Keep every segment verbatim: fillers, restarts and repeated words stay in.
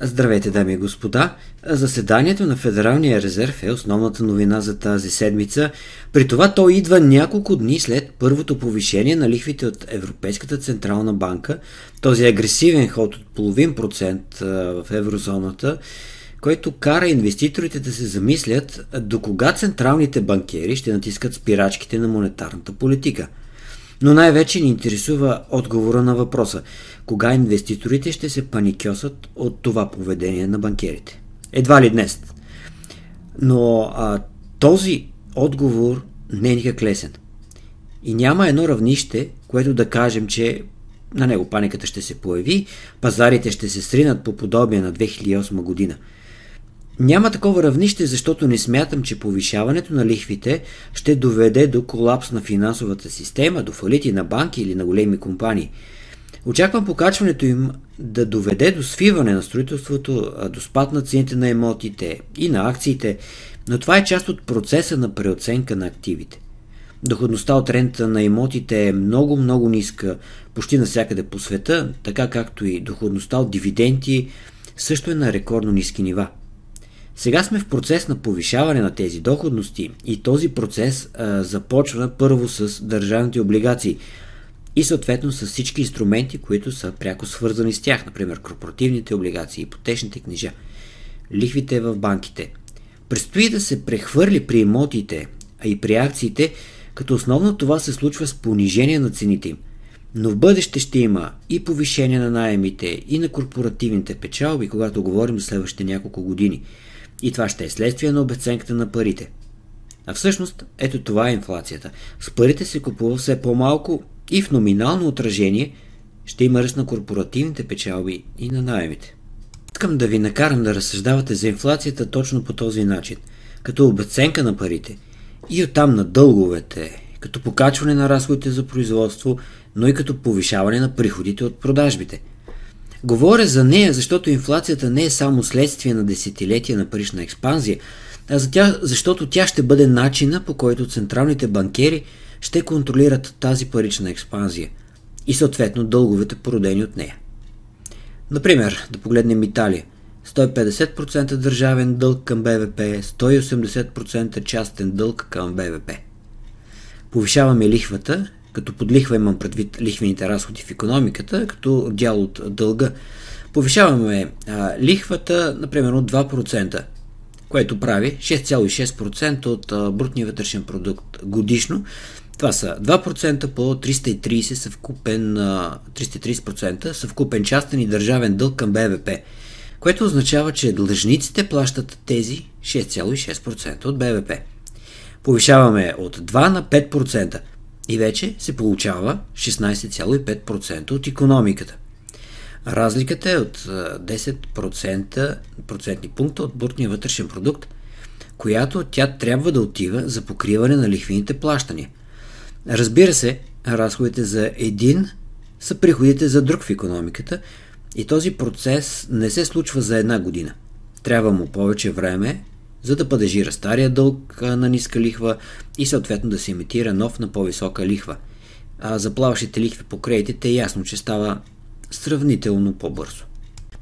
Здравейте, дами и господа! Заседанието на Федералния резерв е основната новина за тази седмица. При това то идва няколко дни след първото повишение на лихвите от Европейската централна банка. Този агресивен ход от половин процент в еврозоната, който кара инвеститорите да се замислят докога централните банкери ще натискат спирачките на монетарната политика. Но най-вече ни интересува отговора на въпроса: кога инвеститорите ще се паникьосат от това поведение на банкерите? Едва ли днес. Но а, този отговор не е никак лесен. И няма едно равнище, което да кажем, че на него паниката ще се появи, пазарите ще се сринат по подобие на две хиляди и осма година. Няма такова равнище, защото не смятам, че повишаването на лихвите ще доведе до колапс на финансовата система, до фалити на банки или на големи компании. Очаквам покачването им да доведе до свиване на строителството, до спад на цените на имотите и на акциите, но това е част от процеса на преоценка на активите. Доходността от рента на имотите е много-много ниска почти навсякъде по света, така както и доходността от дивиденти също е на рекордно ниски нива. Сега сме в процес на повишаване на тези доходности и този процес а, започва първо с държавните облигации и съответно с всички инструменти, които са пряко свързани с тях, например корпоративните облигации, ипотечните книжа, лихвите в банките. Предстои да се прехвърли при имотите, а и при акциите, като основно това се случва с понижение на цените им. Но в бъдеще ще има и повишение на наемите, и на корпоративните печалби, когато говорим за следващите няколко години. И това ще е следствие на обесценката на парите. А всъщност, ето това е инфлацията. С парите се купува все по-малко и в номинално отражение ще има ръст на корпоративните печалби и на наемите. Искам да ви накарам да разсъждавате за инфлацията точно по този начин, като обесценка на парите и оттам на дълговете, като покачване на разходите за производство, но и като повишаване на приходите от продажбите. Говоря за нея, защото инфлацията не е само следствие на десетилетия на парична експанзия, а за тя, защото тя ще бъде начина, по който централните банкери ще контролират тази парична експанзия и съответно дълговете, породени от нея. Например, да погледнем Италия. сто и петдесет процента държавен дълг към Б В П, сто и осемдесет процента частен дълг към Б В П. Повишаваме лихвата, като под лихва имам предвид лихвените разходи в икономиката, като дял от дълга. Повишаваме а, лихвата, например, от два процента, което прави шест цяло и шест процента от а, брутния вътрешен продукт годишно. Това са два процента по триста и трийсет съвкупен, а, триста и трийсет процента съвкупен частен и държавен дълг към Б В П, което означава, че длъжниците плащат тези шест цяло и шест процента от Б В П. Повишаваме от два на пет процента. И вече се получава шестнайсет цяло и пет процента от икономиката. Разликата е от десет процента процентни пункта от брутния вътрешен продукт, която тя трябва да отива за покриване на лихвените плащания. Разбира се, разходите за един са приходите за друг в икономиката и този процес не се случва за една година. Трябва му повече време, за да падежира стария дълг на ниска лихва и съответно да се емитира нов на по-висока лихва. А за плаващите лихви по кредитите е ясно, че става сравнително по-бързо.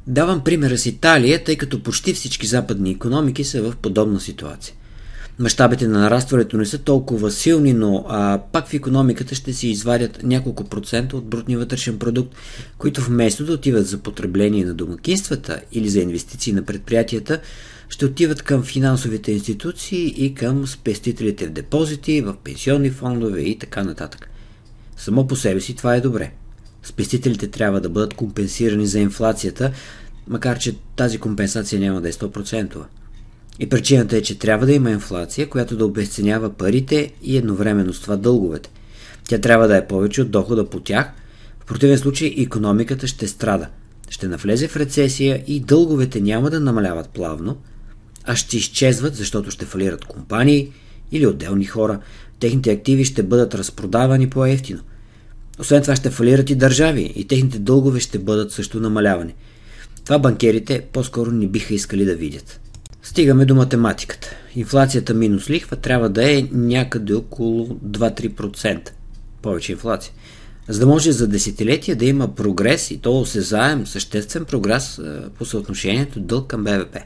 Давам примера с Италия, тъй като почти всички западни икономики са в подобна ситуация. Мащабите на нарастването не са толкова силни, но а, пак в икономиката ще се извадят няколко процента от брутния вътрешен продукт, които вместо да отиват за потребление на домакинствата или за инвестиции на предприятията, ще отиват към финансовите институции и към спестителите в депозити, в пенсионни фондове и така нататък. Само по себе си това е добре. Спестителите трябва да бъдат компенсирани за инфлацията, макар че тази компенсация няма да е сто процента. И причината е, че трябва да има инфлация, която да обезценява парите и едновременно с това дълговете. Тя трябва да е повече от дохода по тях, в противен случай икономиката ще страда, ще навлезе в рецесия и дълговете няма да намаляват плавно, а ще изчезват, защото ще фалират компании или отделни хора. Техните активи ще бъдат разпродавани по-евтино. Освен това ще фалират и държави и техните дългове ще бъдат също намалявани. Това банкерите по-скоро не биха искали да видят. Стигаме до математиката. Инфлацията минус лихва трябва да е някъде около два-три процента повече инфлация. за да може за десетилетия да има прогрес, и то осезаем съществен прогрес по съотношението дълг към БВП.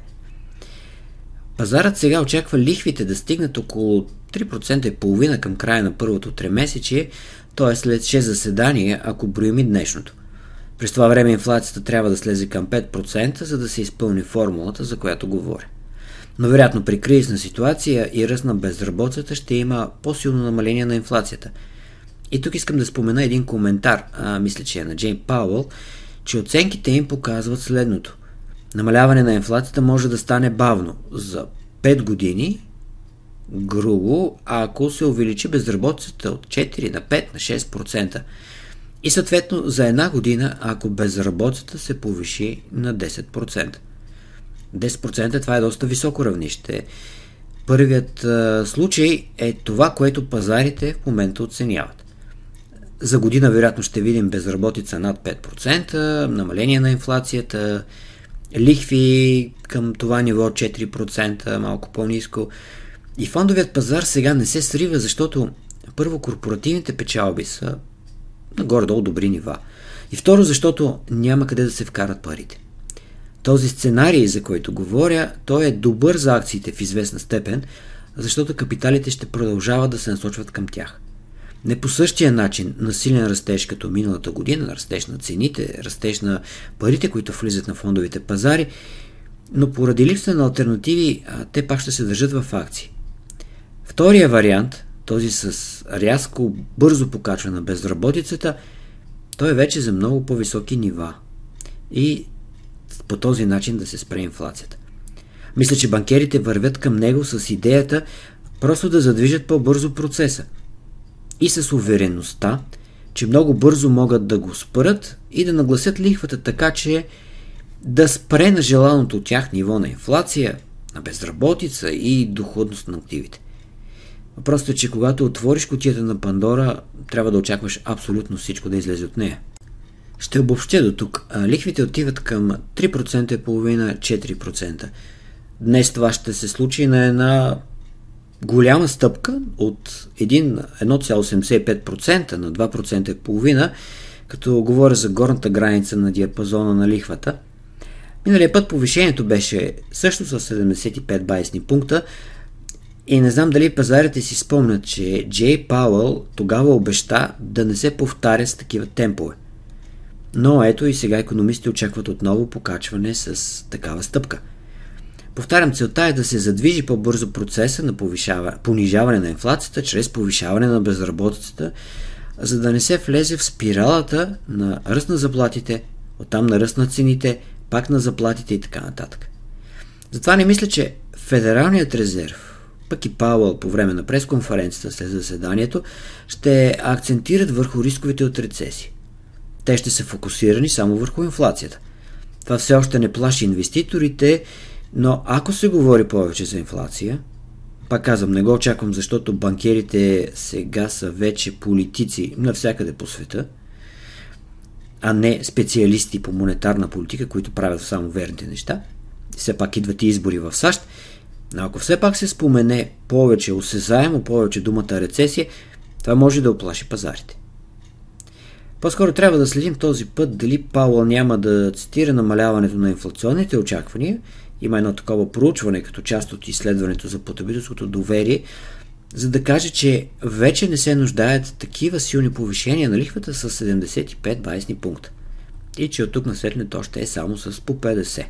Пазарът сега очаква лихвите да стигнат около три процента и половина към края на първото тримесечие, т.е. след шест заседания, ако броим и днешното. През това време инфлацията трябва да слезе към пет процента, за да се изпълни формулата, за която говоря. Но вероятно при кризисна ситуация и ръст на безработицата ще има по-силно намаление на инфлацията. И тук искам да спомена един коментар, а, мисля, че е на Джей Пауъл, че оценките им показват следното. Намаляване на инфлацията може да стане бавно, за пет години, грубо, ако се увеличи безработицата от четири на пет на шест процента. И съответно за една година, ако безработицата се повиши на десет процента. десет процента това е доста високо равнище. Първият а, случай е това, което пазарите в момента оценяват. За година вероятно ще видим безработица над пет процента, намаление на инфлацията, лихви към това ниво четири процента, малко по-ниско. И фондовият пазар сега не се срива, защото първо корпоративните печалби са на горе-долу добри нива. И второ, защото няма къде да се вкарат парите. Този сценарий, за който говоря, той е добър за акциите в известна степен, защото капиталите ще продължават да се насочват към тях. Не по същия начин на силен растеж като миналата година, растеж на цените, растеж на парите, които влизат на фондовите пазари, но поради липса на алтернативи, те пак ще се държат в акции. Втория вариант, този с рязко, бързо покачване на безработицата, той е вече за много по-високи нива и по този начин да се спре инфлацията. Мисля, че банкерите вървят към него с идеята просто да задвижат по-бързо процеса и с увереността, че много бързо могат да го спрат и да нагласят лихвата така, че да спре на желаното от тях ниво на инфлация, на безработица и доходност на активите. Просто е, че когато отвориш кутията на Пандора, трябва да очакваш абсолютно всичко да излезе от нея. Ще обобщя до тук. Лихвите отиват към три процента и половина до четири процента. Днес това ще се случи на една голяма стъпка от едно цяло осемдесет и пет процента на два процента и половина, като говоря за горната граница на диапазона на лихвата. Миналия път повишението беше също с седемдесет и пет базисни пункта и не знам дали пазарите си спомнят, че Джей Пауъл тогава обеща да не се повтаря с такива темпове. Но ето и сега икономисти очакват отново покачване с такава стъпка. Повтарям, целта е да се задвижи по-бързо процеса на понижаване на инфлацията чрез повишаване на безработицата, за да не се влезе в спиралата на ръст на заплатите, оттам на ръст на цените, пак на заплатите и така нататък. Затова не мисля, че Федералният резерв, пък и Пауъл по време на пресконференцията след заседанието, ще акцентират върху рисковете от рецесия. Те ще са фокусирани само върху инфлацията. Това все още не плаши инвеститорите, но ако се говори повече за инфлация, пак казвам, не го очаквам, защото банкерите сега са вече политици навсякъде по света, а не специалисти по монетарна политика, които правят само верните неща. Все пак идват и избори в САЩ, но ако все пак се спомене повече, осезаемо повече думата рецесия, това може да оплаши пазарите. По-скоро трябва да следим този път дали Пауъл няма да цитира намаляването на инфлационните очаквания. Има едно такова проучване като част от изследването за потребителското доверие, за да каже, че вече не се нуждаят такива силни повишения на лихвата с седемдесет и пет базисни пункта. И че от тук насетне то ще е само с по петдесет.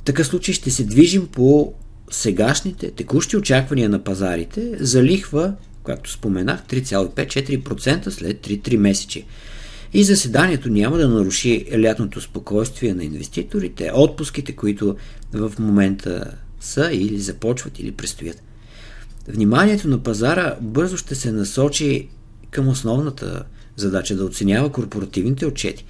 В такъв случай ще се движим по сегашните текущи очаквания на пазарите за лихва, както споменах, три цяло пет до четири процента след три-три месечи. И заседанието няма да наруши лятното спокойствие на инвеститорите, отпуските, които в момента са или започват или предстоят. Вниманието на пазара бързо ще се насочи към основната задача да оценява корпоративните отчети,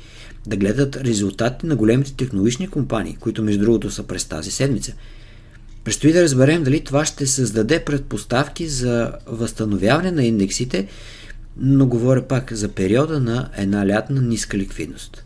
да гледат резултатите на големите технологични компании, които между другото са през тази седмица. Предстои да разберем дали това ще създаде предпоставки за възстановяване на индексите, но говоря пак за периода на една лятна ниска ликвидност.